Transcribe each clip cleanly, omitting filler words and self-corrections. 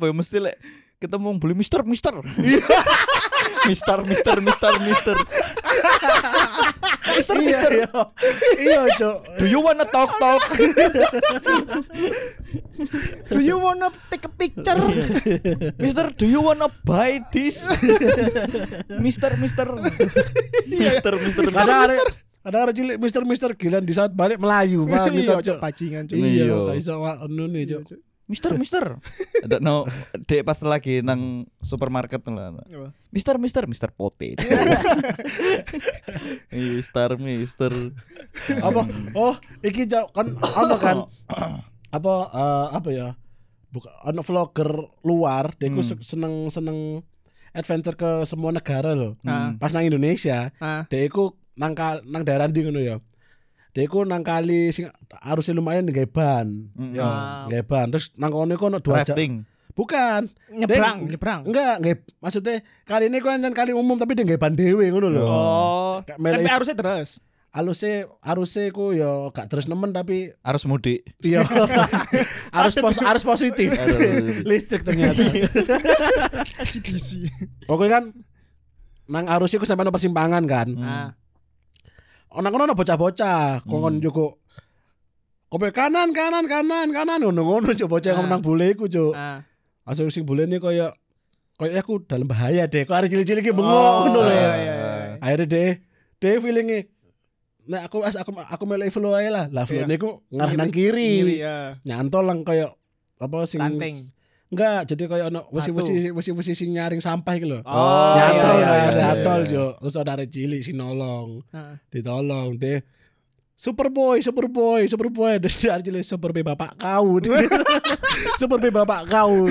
apa ya mesti lek ketemu beli mister. Mister. Mister. Iya, Cok. Do you wanna talk? Do you wanna take a picture? Mister, do you wanna buy this? Mister. Ada cilik Mister Gilan di saat balik Melayu, Pak. Bisa Cok pacingan, Cok. Iya, gak iso nune, Cok. Mister. Ada no, dek pas lagi nang supermarket lah. Mister pote. Mister. Apa? Oh, iki kan ono kan. Apa ya? Bukan ono vlogger luar, deku seneng adventure ke semua negara loh. Pas nang Indonesia, deku nang daerah ndi ngono ya. Deku nang kali sing aruse lumayan nggae ban. Ya, nggae ban. Terus nang kono iku ono 2 jam. Bukan nyebrang. Enggak, maksudnya kali ini kan kali umum tapi dia nggae ban dhewe ngono lho. Oh. Tapi aruse terus. Aruse ku ya gak terus nemen tapi arus mudik. Iya. arus positif. Listrik ternyata. SDC. Oke kan nang aruse ku sampe ono persimpangan kan. Ono bocah-bocah kon njoko koper kanan ngono bocah nang bule iku cuk. Asal sing bule ne koyo aku dalam bahaya deh. Kok arek cilik-cilik bengok ngono lho. Akhirnya deh feeling-e nek aku melu flow ae lah. Lah flow niku ngarah nang kiri. Nyantol lang koyo apa sing enggak, jadi koyo ono wesi-wesi sing nyaring sampah iki lho. Nyantol yo. Terus ada arek cilik sing nolong. Ditolong deh. Superboy, dari Superboy bapak kau, Superboy bapak kau.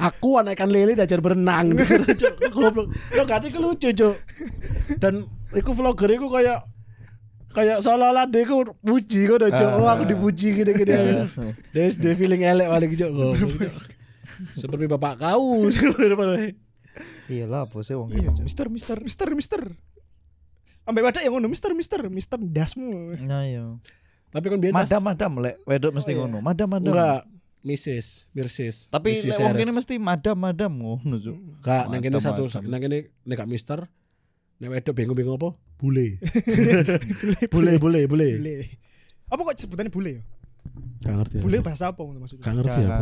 Aku anak ikan lele diajar berenang, goblok. Lo kata itu lucu, Jo. Dan aku vlogger aku kayak seolah-olah dia aku puji, kau dah Jo. Oh, aku dipuji gini. Dia feeling elek balik Jo. Superboy bapak kau, iya lah, bosnya wong. Mister. Ambek wadah yang ngono Mister dasmu. Nah yo. Tapi kan biyen madam lek wedok mesti ngono. Madam. Enggak, Mrs. Tapi lek wong kene mesti madam ngono, Cuk. Enggak, nang kene satu nang kene nek gak Mister nek wedok bingung apa? Bule. Bule. Apa kok sebutannya bule ya? Gak ngerti. Bule bahasa apa ngono maksudnya? Gak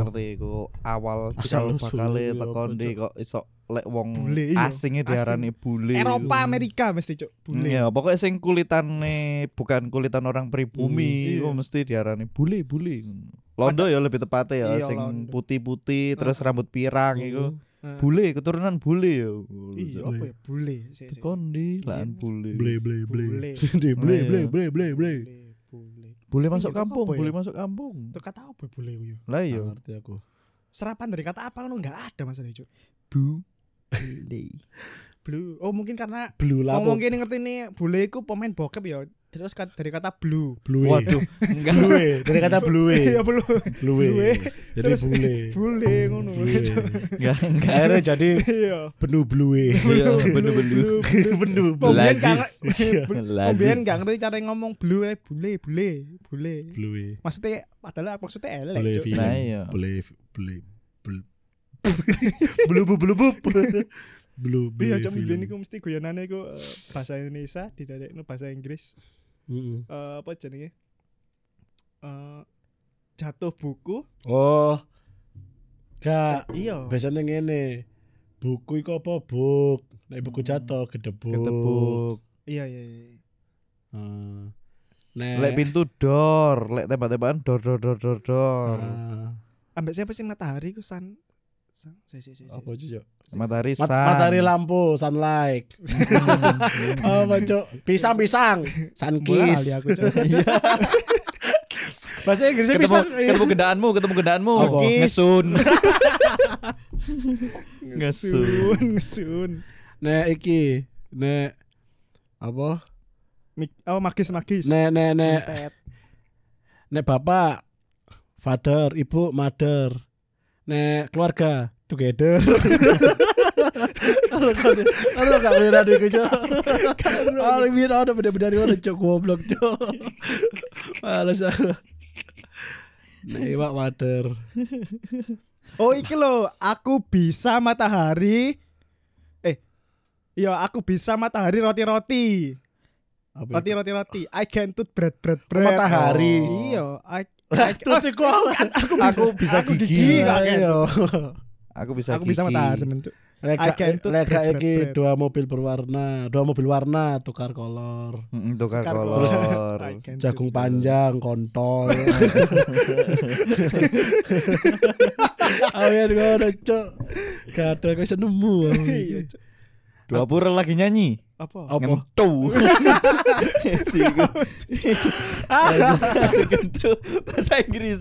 ngerti kok awal cikal bakale tekon di kok iso lek wong asing diarani bule. Eropa Amerika mesti Cuk bule. Ya pokoknya sing kulitane bukan kulitan orang pribumi iku mesti diarani bule. Londo ya lebih tepatnya ya sing Londo. Putih-putih terus rambut pirang iku. Bule keturunan bule ya. Iya apa ya bule. Kondi lan bule. Bule. Bule masuk kampung. Itu kata apa bule yo? Lah iya. Ngerti aku. Serapan dari kata apa ngono enggak ada masalah Cuk. Blue. Oh mungkin karena ngomong gini ngerti nih bule itu pemain bokep ya. Terus dari kata blue. Waduh, enggak dari kata blue. Iya blue. Jadi bule ngono. Enggak. Akhirnya jadi penuh blue. Pembian enggak ngerti cara ngomong bule. Maksudnya padahal maksudnya elek. Nah iya. Blue. Iya, jam ini aku mesti guyonane iku bahasa Indonesia ditarekno bahasa Inggris. Apa jenenge? Jatuh buku. Oh. Gak. Iya. Biasane ngene. Buku iku apa? Book. Nek buku jatuh gedebuk. Iya. Lek pintu door, lek tembak-tembakan door. Ambek siapa sih matahari ku Sang. Apa aja, Cok? Matahari lampu, sunlight. Apa, Cok? Pisang. Sunkiss. Bahasa Inggrisnya pisang. Ketemu gedaanmu. Ngesun. Nek iki, nek apa? Magis. Nek. Nek bapak, father, ibu, mother. Nek keluarga together. Halo Kak Mira di kujo. Halo Mira udah beda-beda di orang cok goblok cok. Halo saya. Nek iwak water. Oh iki lho, aku bisa matahari. Iya, aku bisa matahari roti-roti. Roti-roti-roti. I can do bread. Matahari. Oh. Iya, aku bisa gigi. Aku bisa matahari. Lega iki dua mobil warna tukar kolor. Jagung panjang kontol. Ayo ngono cuk. Gak ada kok nemu. Dua pura lagi nyanyi. Apa? Ngentu. Asik kencuk bahasa Inggris.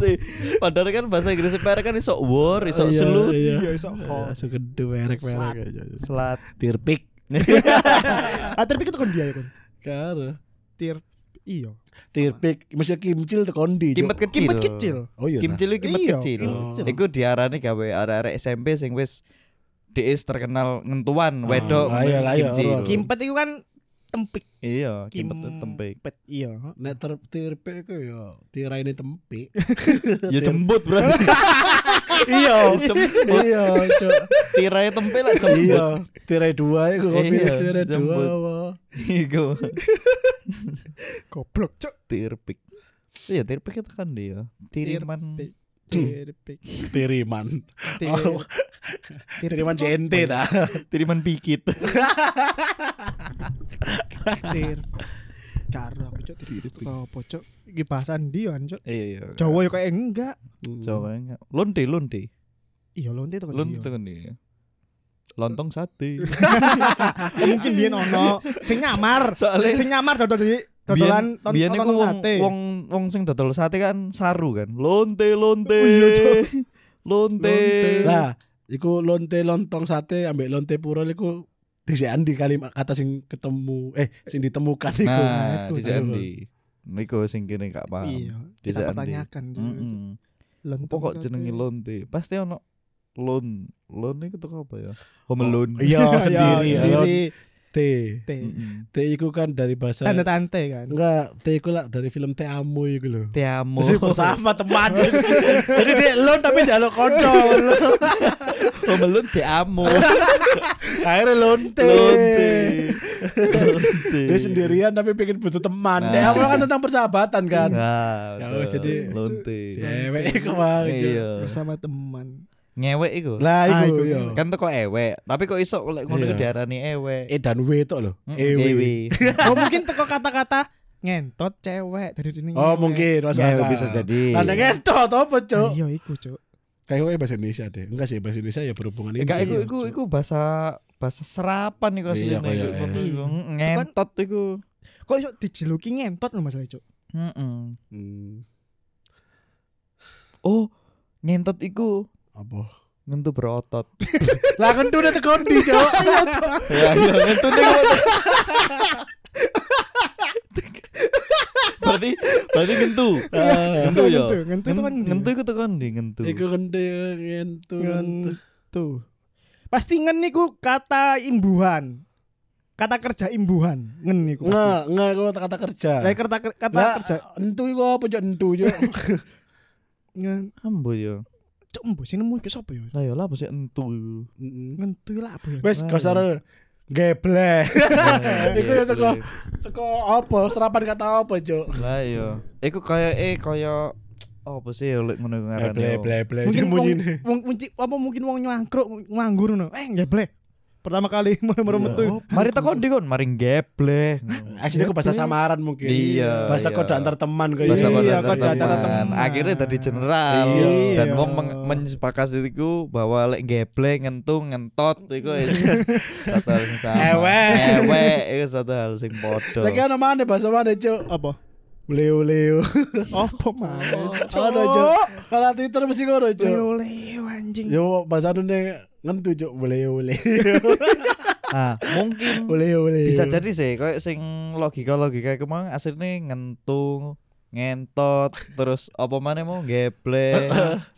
Padahal kan bahasa Inggris merek kan iso war, iso selut, iso ho. Asik kedu merek. Selat tirpik. Tirpik itu kondi ya, Kon. Karo. Iya. Tirpik mesti kimcil to kondi. Kimet kecil. Oh iya. Kimcil iki kimet kecil. Iku diarani gawe arek-arek SMP sing wis DS terkenal ngentuan wedok kimchi. Kimpet itu kan tempik. Iya, kimpet tempik. Iya. Nek tirpik iku ya tiraine tempik. Ya jembut berarti. Iya, jembut. Iya, cuk. Tirae tempik lah jembut. Iya, tirai dua iku kopi tirai dua. Iku. Goblok cuk tirpik. Iya, tirpik itu kan dia. Tiriman JNT dah. Tiriman pikit. Karo aku cok tirit apa cok? Iki bahasan Dion cok. Iya. Jawa yo kayak enggak. Jawa enggak. Lonte. Iya lonte to kan. Lontong sate. Mungkin biyen ono sing nyamar. Sing nyamar dodolan lontong sate. Wong sing dodol sate kan saru kan. Lonte. Lonte. Lah iku lonte lontong sate ambek lonte purul iku disian di kata sing ketemu sing ditemukan iku. Nah, disian di. Niku sing kene gak paham. Iya, kita pertanyakan. Lontong kok jenenge lonte? Pasti ono lon iku teko apa ya? Home alone. Iya, sendiri. T iku kan dari bahasa tante kan. Enggak, T iku lah dari film Te Amo iku lho. Te Amo. Sama teman. Jadi dia lon tapi njaluk kanca. Home alone Te Amo. Akhirnya lonte. Dia sendirian tapi pengen butuh teman. Te Amo kan tentang persahabatan kan. Nah, jadi lonte. Dewek iku wae bersama teman. Ngewek iku. Lah iku yo. Kan teko ewek, tapi kok iso ngono iku diarani ewek. Dan W tok lho. Ewe. Oh mungkin teko kata-kata ngentot cewek dari sini. Oh mungkin bisa jadi. Ada ngentot apa, Cuk? Iya iku, Cuk. Kayak bahasa Indonesia deh. Enggak sih bahasa Indonesia ya berhubungan ini. Enggak iku bahasa serapan iku asline iku. Ngentot iku. Kok iso dijeluki ngentot lho Mas Cuk. Heeh. Oh, ngentot iku apa ngentu berotot. Lah ngentune teko ndi, Cuk? Ya ngentune kok. Berarti ngentu. Ngentu yo. Ngentu iku teko ndi ngentu? Iku ngentu. Pasti ngen niku kata imbuhan. Kata kerja imbuhan ngen niku pasti. Nggak kata kerja. Lah kata kerja. Entu iku apa, Cuk? Entu yo. Ngen ambo yo. Cuk mbok sinemu iki sapa ya? Lah ya lah bos entu. Entu lah apa ya? Wes kasar geblek. Iku ya teko apa? Serapan kata apa, Cuk? Lah ya. Iku kaya apa sih ya lek ngono ngarane. Mungkin mungkin wong nyangkruk nganggur ngono. Geblek. Pertama kali moro-moro metu. Mari teko ndi kon? Mari geblek. Asline ku bahasa samaran mungkin. Iya. Bahasa kode antar teman kaya. Iya, kode antar teman. Akhirnya dadi general. Dan wong menyepakati iku bahwa lek geblek, ngentung, ngentot iku satu hal sing sama. Ewek iku satu hal sing padha. Saiki ana maneh bahasa maneh, Cuk? Apa? Leo. Apa maneh? Ada, Cuk. Kalau Twitter mesti ngono, Cuk. Leo anjing. Yo bahasa dunia ngentu, Cuk, boleh. Ah, mungkin boleh. Bisa jadi sih kayak sing logika iku mang asline ngentu, ngentot, terus apa maneh mau geblek.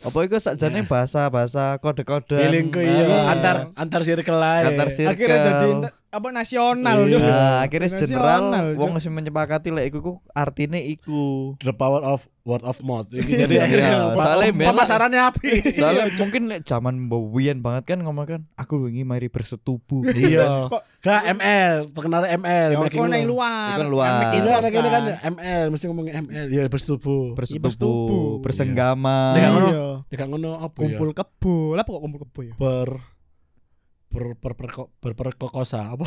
Apa iku sakjane bahasa-bahasa kode-kodean. Feelingku iya antar circle ae. Akhirnya jadi apa nasional juga. Nah, akhirnya general wong sing menyepakati lek iku artine iku the power of word of mouth. Jadi ya, soalnya pemasarannya api. Soalnya mungkin zaman mbiyen banget kan ngomong kan aku wingi mari bersetubuh. Iya. Gak ML, terkenal ML. Iku nang luar. Iku kan ML mesti ngomong ML. Ya bersetubuh. Bersetubuh, bersenggama. Nek ngono apa kumpul kebo. Lah kok kumpul kebo ya? Berperkosa apa?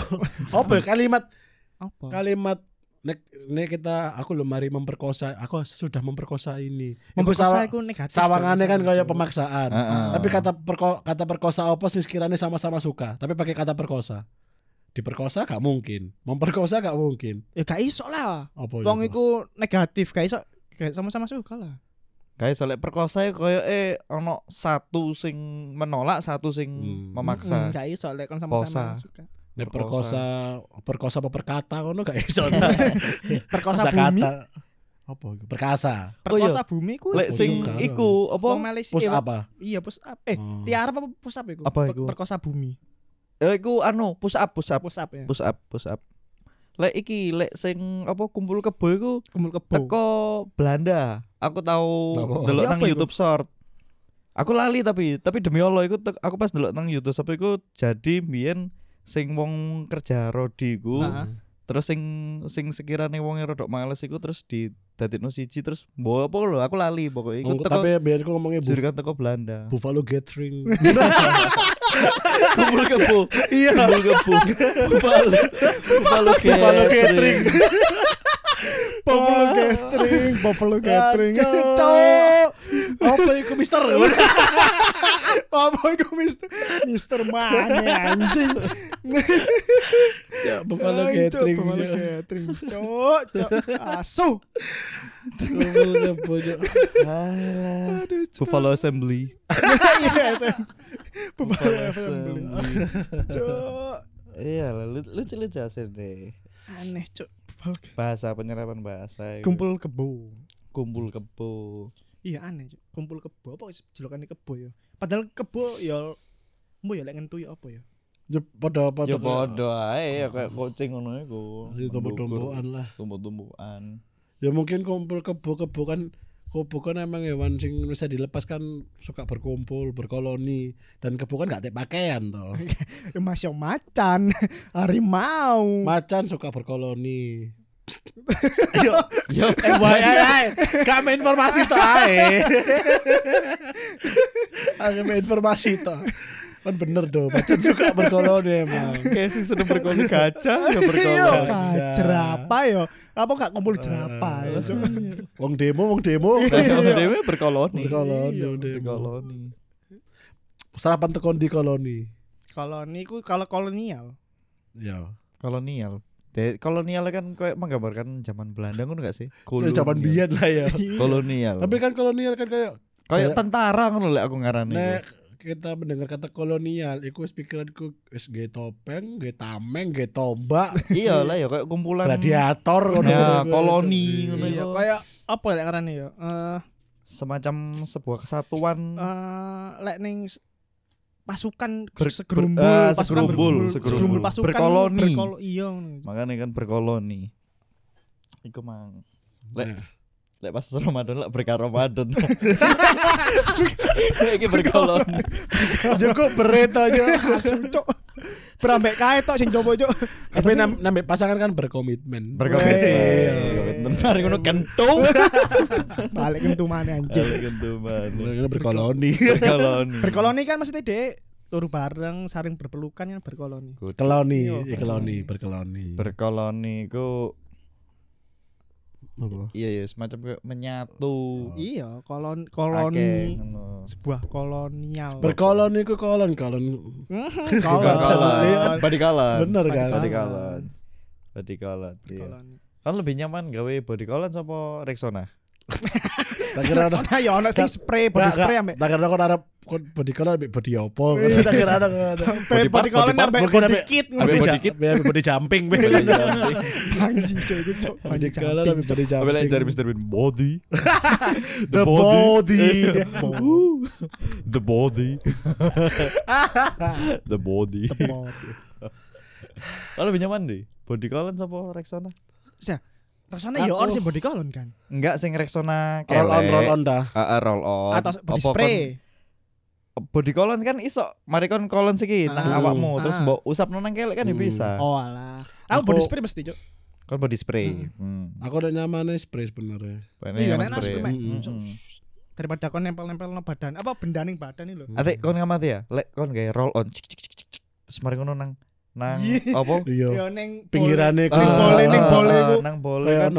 Apa kalimat? Apa? Kalimat nek kita aku lho mari memperkosa, aku sudah memperkosa ini. Memperkosa iku negatif. Sawangane kan kaya pemaksaan. Tapi kata perkosa apa sih sekiranya sama-sama suka, tapi pakai kata perkosa. Diperkosa gak mungkin, memperkosa gak mungkin. Ya gak iso lah. Wong iku negatif, gak iso sama-sama suka lah. Guys, soalnya perkosa ya koyo ono satu sing menolak, satu sing memaksa. Gak iso lek kon sama-sama suka. Nek perkosa apa perkata ngono gak iso. Perkosa bumi. Apa perkasa? Perkosa bumi ku. Lek sing iku apa? Push apa? Iya, push up. Tiara apa push up iku? Perkosa bumi. Iku anu push up. Lek iki lek sing apa kumpul kebo iku teko Belanda. Aku tahu delok nang YouTube short. Aku lali tapi demi Allah iku aku pas delok nang YouTube short iku jadi mbiyen sing wong kerja rodi iku. Terus sing sekirane wong rodok males iku terus didadekno siji terus mbok apa lho aku lali pokoke iku teko. Tapi biyen aku ngomongnya jurkan teko Belanda. Buffalo Gathering. Kumpul kebo. Iya, kumpul kebo. Buffalo Gathering. Buffalo Gathering. Cok. Apa iku Mister? Apa iku Mister mana anjing? Ya Buffalo Gathering. Cok. Asu. Buffalo Assembly. Buffalo Assembly. Cok. Iya, lucu-lucu asir deh. Aneh, cok. Bahasa penyerapan bahasa. Kumpul kebo. Iya aneh. Kumpul kebo apa julukannya kebo ya. Padahal kebo ya mbo ya lek ngentu ya apa ya. Ya padha ae ya kayak kucing ngono iku. Ya tumbuh-tumbuhan lah. Ya mungkin kumpul kebo kan emang hewan sing bisa dilepaskan suka berkumpul, berkoloni dan kebo kan gak tek pakaian to. Ya masih macan, harimau. Macan suka berkoloni. Yo, FYI, kami informasi to ae. Kami informasi to. Kan bener do, macan suka berkoloni emang. Kayak sih seneng berkoloni gajah, ya berkoloni. Jerapah yo. Apa gak kumpul jerapah yo. Wong demo berkoloni. Sarapan tekon di koloni. Koloni ku kalau kolonial. Ya, kolonial. Kolonial kan kayak menggambarkan zaman Belanda ngono gak sih? Zaman biyen lah ya. Kolonial. Tapi kan kolonial kan kayak tentara ngono lek aku ngarani. Kita mendengar kata kolonial iku pikiranku wis nggih topeng, nggih tameng, nggih tombak. Iya lah ya kayak kumpulan gladiator ngono. Ya koloni ngono ya. Kayak apa lek ngarane ya? Semacam sebuah kesatuan lek ning pasukan segerumbul pasukan berkoloni. Iya ngono. Makane kan berkoloni. Iku mang. Lek pas Ramadan lek berkah Ramadan. Iki berkoloni. Cukup bereta aja. Cuk. Berambek kae tok sing coba cuk. Tapi nambah pasangan kan berkomitmen. Bentar ngono kentu. Balik kentu mana anjing. Berkoloni kan maksudnya Dek. Turu bareng saring berpelukan kan berkoloni. Berkoloni. Berkoloni ku apa? Iya semacam kayak menyatu. Iya, koloni. Sebuah kolonial. Berkoloni ku kolon. Badikalan. Bener kan? Badikalan. Iya. Kan lebih nyaman gawe badikalan sapa Rexona. Rexona ya ono sing spray, body spray ambek. Takira kon arep badikalan ambek body apa? Takira ana badikalan ambek body kit, body jumping. Anjing coy, iku cok. Badikalan ambek body jumping. Apa lek jare Mr. Bean body. The body. Kalau lebih nyaman deh. Body Colon sapa Rexona? Saya Rexona ya orang sih Body Colon kan. Enggak sing Rexona roll on dah. Roll on. Atau body spray. Body Colon kan iso mari kon kolon siki nang awakmu terus mbok usapno nang kelek kan bisa. Oh alah. Aku body spray mesti, Cuk. Kan body spray. Aku udah nyaman spray sebenarnya. Iya, enak spray. Daripada kon nempel-nempel no badan. Apa bendaning badan iki lho. Ate kon ngamati ya, lek kon gawe roll on. Terus mari ngono nang apa? Yo ning pinggirane bole iku. Nang bole kan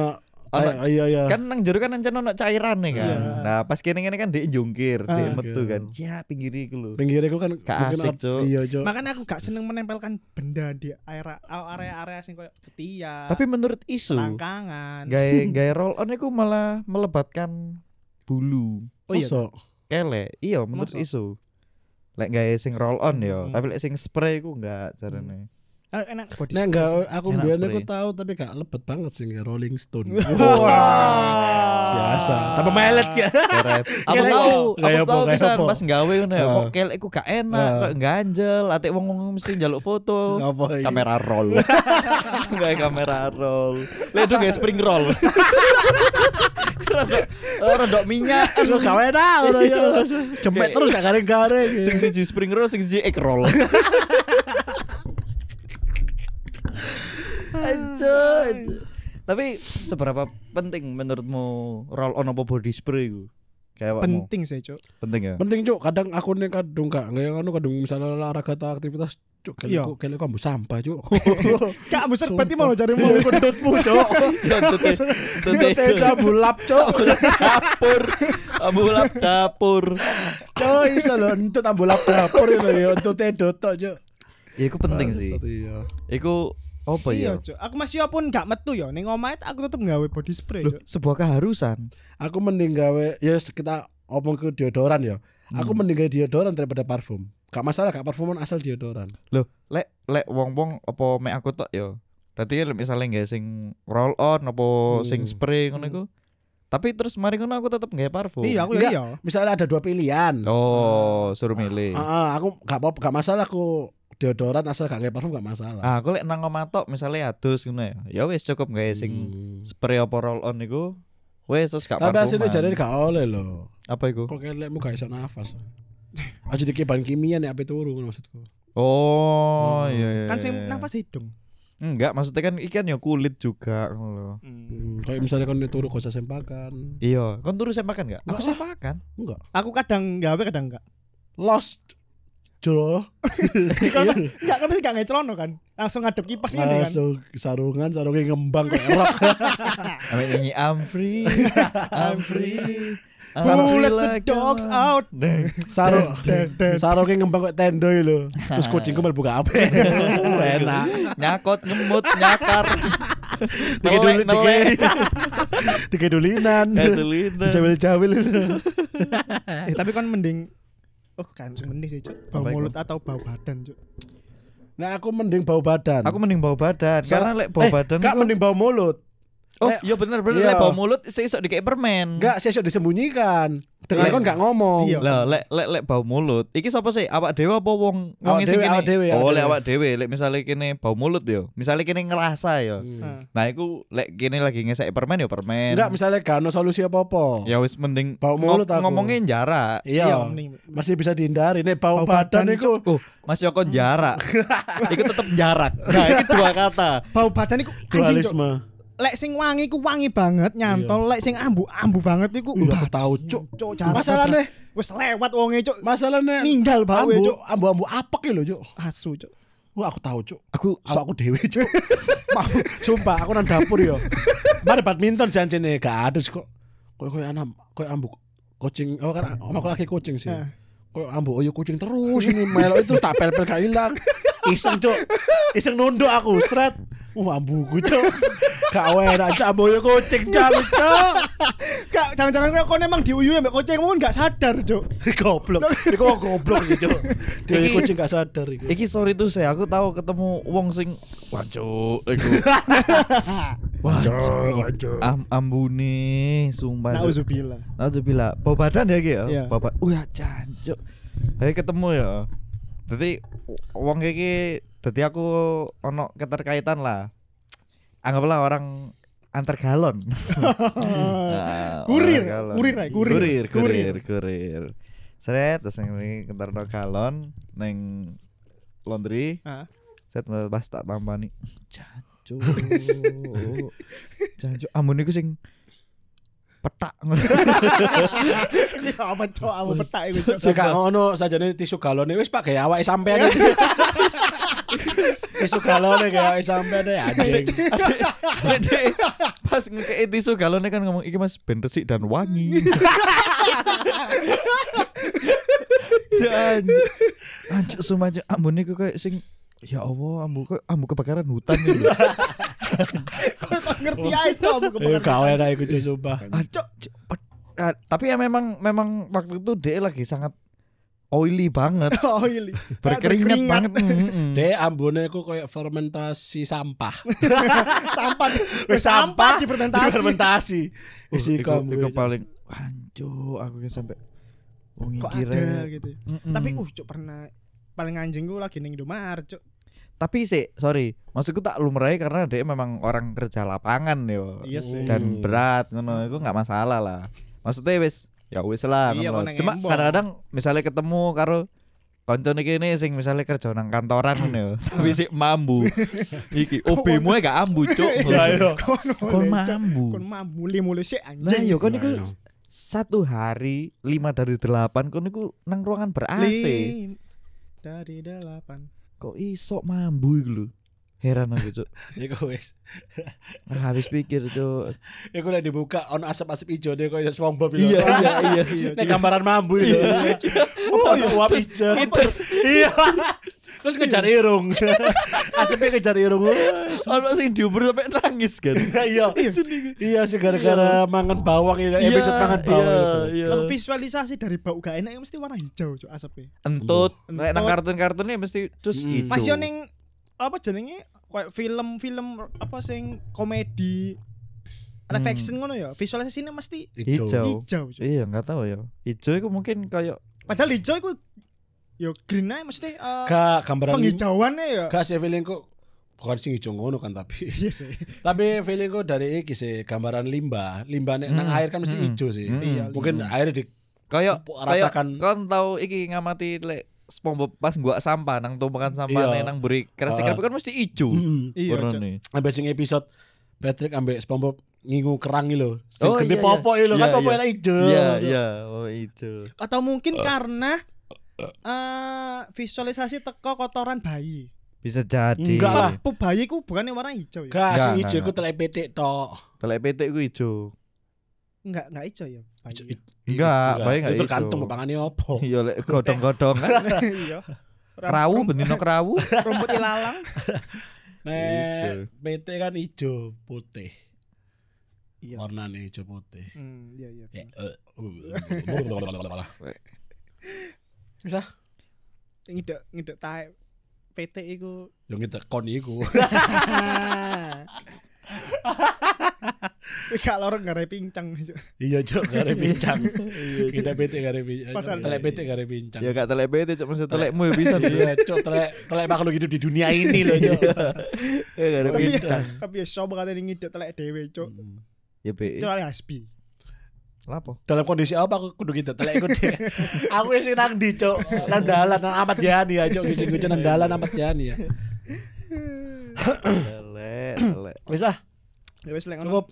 iya. Kan nang jero kan encen ono cairane kan. Nah, pas kene ngene kan dhek jungkir, dhek metu kan. Ya pinggir iku lho. Pinggir iku kan gak asik, Cuk. Makane aku gak seneng menempelkan benda di area-area sing koyo ketiak. Tapi menurut isu langkangan. Gawe roll on iku malah melebatkan bulu. Oh iya. Kelek. Iya, menurut isu. Lek gawe sing roll on ya, tapi lek sing spray ku enggak carane. Enak body spray. Enggak, aku biyen aku tahu tapi gak lebet banget sing Rolling Stone. Biasa. Tapi melet ya. Aku tahu pisan pas gawe ngono ya, kok kelek ku gak enak, kok ganjel, atik wong mesti njaluk foto. Kamera roll. Gawe kamera roll. Lek itu gawe spring roll. Rodok minyak lu gawe dah ora yo. Jemet terus gak garing-garing. Sing siji spring roll, sing siji egg roll. Aja. Tapi seberapa penting menurutmu roll on apa body spray iku? Penting sih, Cuk. Penting ya. Penting, Cuk. Kadang aku nek kadung misalnya olahraga atau aktivitas, Cuk, kelek ambu sampah, Cuk. Kak ambu serbet iki mau jarimu kentutmu, Cuk. Kentut ambu lap, Cuk. Dapur. Ambu lap dapur. Cuk, iso lho entut ambu lap dapur itu ya, entute dotok, Cuk. Ya iku penting sih. Iku apa ya? Aku masih pun gak metu ya. Ning omahe aku tetep gawe body spray. Loh, sebuah keharusan. Aku mending gawe ya kita omong ke deodoran ya. Aku mending gawe deodoran daripada parfum. Gak masalah gak parfuman asal deodoran. Loh, lek wong-wong apa mek aku tok ya. Dadi misalnya gawe sing roll on apa sing spray ngono iku. Tapi terus mari ngono aku tetep gawe parfum. Iya, aku ya. Misalnya ada dua pilihan. Oh, suruh milih. Aku gak masalah aku deodoran asal gak gawe parfum gak masalah. Aku lek nang omah tok misale adus ngono ya. Ya wis cukup gawe sing spray apa roll on niku. Wis terus gak parfum. Tapi asline jare gak oleh lho. Apa iku? Kok kelekmu gak iso nafas. Aja dikek bahan kimia nek ape turu ngono maksudku. Oh, iya. Kan sing nafas hidung. Enggak, maksudnya kan ikan ya kulit juga ngono. Kayak misalnya kon turu gak usah sempakan. Iya, kon turu sempakan gak? Aku sempakan. Enggak. Aku kadang gawe kadang enggak. Lost Jolo. Enggak mesti gak ngecelono kan. Langsung ngadep kipas ngene kan. Langsung sarunge ngembang kok elok. Ame nyanyi I'm free. I'm free. Let the dogs out. Sarunge ngembang kok tendo lho. Terus kucingku mlebu buka ape. Enak. Nyakot ngemut nyakar. Digedulinan. Jawil-jawil. Tapi kan mending kan mending sih, Cuk. Bau mulut atau bau badan, Cuk. Nah, aku mending bau badan. Aku mending bau badan. Karena lek bau badan gak mending bau mulut. Oh, iya bener lek bau mulut sesuk dikek permen. Enggak, sesuk disembunyikan. Dengan kon gak ngomong. Lah, lek bau mulut. Iki sapa sih? Awak dhewe apa wong ngisi kene? Oh, lek awak dhewe. Lek misale kene bau mulut yo. Misale kene ngerasa yo. Nah, iku lek kene lagi ngesek permen yo permen. Enggak, misale gak ono solusi apa-apa. Ya wis mending bau mulut aku. Ngomongin jarak. Iya, masih bisa dihindari. Nek bau badan iku masih kon jarak. Iku tetep jarak. Nah, iki dua kata. Bau badan iku anjing. Lek sing wangi ku wangi banget nyantol, lek sing ambu banget iku udah tau, Cuk. Masalahnya wis lewat wonge, Cuk. Masalahnya ninggal bawe, Cuk. Ambu-ambu apek lho, Cuk. Asu, Cuk. Wah, aku tau, Cuk. Aku dhewe, Cuk. Sumpah, aku nang dapur yo. Mari badminton jancene gak adus kok. Koyo ambu kucing. Oh kan omahku lagi kucing sih. Koyo ambu oyo kucing terus ini melok itu tak pel-pel gak ilang. Iseng, Cuk. Iseng nunduk aku, sret. Ambuku, Cuk. Kawe nak caboyo kucing cabe, Cuk. Kak, jangan-jangan kau memang diuyuhi mbak kucing pun enggak sadar, Cuk. Goblok. Iku goblok iki, Cuk. Dia kucing enggak sadar iku. Iki sorry tuh saya, aku tahu ketemu wong sing wancuk iku. Wancuk. Ambune sumpah. Nauzubillah. Bau badan ya iki ya. Bapak. Jancuk. Ketemu ya. Dadi wong iki Jadi aku ono keterkaitan lah. Anggaplah orang antar galon. Kurir. Seret terus ngene antar galon neng laundry. Heeh. Set pas tak tampani. Jancu. Ambune iku sing petak. Ya apa cok, apa petak iku cok. Sing gak ono sajane tisu galone wis pak gawe awake sampean. Tisu galone gawe sampean anjing. Pas ngekei tisu galone kan ngomong iki Mas ben resik dan wangi. Jancu. Anjuk sumanjuk ambune iku koyo sing ya Allah, ambu kebakaran hutan ini. Kok ngerti ae to ambu kebakaran. Gak enak iku coba. Tapi ya memang waktu itu dia lagi sangat oily banget. Oily. Berkeringat banget. Dia ambune iku koyo fermentasi sampah. Sampah difermentasi. Isi iku paling hancur aku sampai wong kira gitu. Tapi cuk pernah paling anjing ku lagi ning Indomaret cuk. Tapi sih, sorry, maksudku tak lumrahe karena dia memang orang kerja lapangan yo. Yes, dan berat ngono, iku enggak masalah lah. Maksudnya wis, ya wis lah ngono. Cuma kadang-kadang misalnya ketemu karo kanca niki ne sing misalnya kerja nang kantoran ngono yo. Tapi sik mambu. Iki OB-mu e gak ambu cuk. Kon mambu. Kon mambu mule sik anjing. Lah yo kon iku 1 hari 5 dari 8 kon iku nang ruangan ber AC. 5 dari 8 kok iso mambu iku lho. Heran aku, Cuk. Ya kok wis. Habis pikir, Cuk. Ya kok nek dibuka ono asap-asap ijone koyo SpongeBob lho. Iya. Nek gambaran mambu lho. Oh, habis jas. Iya. Terus ngejar irung. Asapnya ngejar irung. Ono sing diuber sampe nangis kan. Iya, gara-gara mangan bawang ya, episode mangan bawang. Iya. Visualisasi dari bau gak enak mesti warna hijau, Cuk, asapnya. Entut. Nek nang kartun-kartun ya mesti terus hijau. Masih ning apa jenenge kayak film-film apa sing komedi live action ngono ya, visualisasinya mesti hijau. Iya, enggak tahu ya. Hijau itu mungkin kayak padahal hijau itu yo green ae mesti penghijauannya ya. Gak sih feelingku bukan sing hijau ngono kan tapi. Iya sih. Tapi feelingku dari iki sih gambaran limbah nang air kan mesti hijau sih. Iya, mungkin air di kayak ratakan. Kan tahu iki ngamati lek SpongeBob pas gua sampah nang tumpukan sampah nang beri keras-keras kan mesti ijo. Iya. Ambek sing episode Patrick ambek SpongeBob ngingu kerang iki lho. Sing gede popok iki lho kan popok enak ijo. Iya, oh ijo. Atau mungkin karena visualisasi teko kotoran bayi. Bisa jadi. Enggak, pup bayi ku bukannya warna ijo ya. Enggak, sing ijo ku telek pitik tok. Telek pitik ku ijo. Enggak ijo ya. Enggak, bayi enggak ijo. Itu kan tembangane opo? Iya lek godhong-godhongan. Iya. Krawu benino krawu, rumput ilalang. Nek bete kan ijo putih. Iya. Warnane ijo putih. Iya. Bisa? Ngidek tae PT iku. Yo ngidek kon iku. Kalau orang gak repincang. Iya cok, gak repincang. Kita bete gak repincang. Telek bete gak repincang. Ya gak telek bete cok, maksud telekmu ya bisa. Iya cok, telek makhluk hidup di dunia ini loh cok. Ya gak repincang. Tapi ya sob katanya ngidek telek dewe cok. Ya be. Cok asbi. Lapo? Dalam kondisi apa aku kudu ngidek telek iku deh. Aku wis nang ndi cok, nang dalan nang Ahmad Yani ya cok, sing kudu nang dalan Ahmad Yani ya. Telek. Wis ah. Ya wis lek cukup.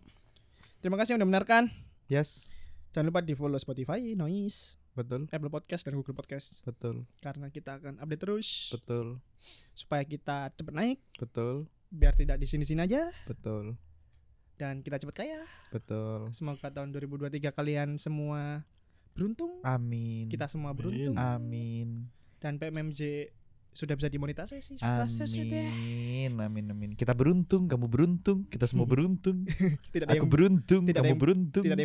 Terima kasih sudah mendengarkan. Yes. Jangan lupa di follow Spotify, Noise. Betul. Apple Podcast dan Google Podcast. Betul. Karena kita akan update terus. Betul. Supaya kita cepat naik. Betul. Biar tidak di sini-sini aja. Betul. Dan kita cepat kaya. Betul. Semoga tahun 2023 kalian semua beruntung. Amin. Kita semua beruntung. Amin. Dan PMMJ sudah bisa dimonetisasi sih. Amin. Kita beruntung, kamu beruntung, kita semua beruntung. Aku beruntung, kamu beruntung. Tidak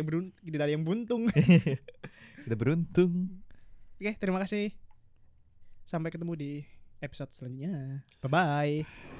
ada yang buntung. Kita beruntung. Oke, terima kasih. Sampai ketemu di episode selanjutnya. Bye bye.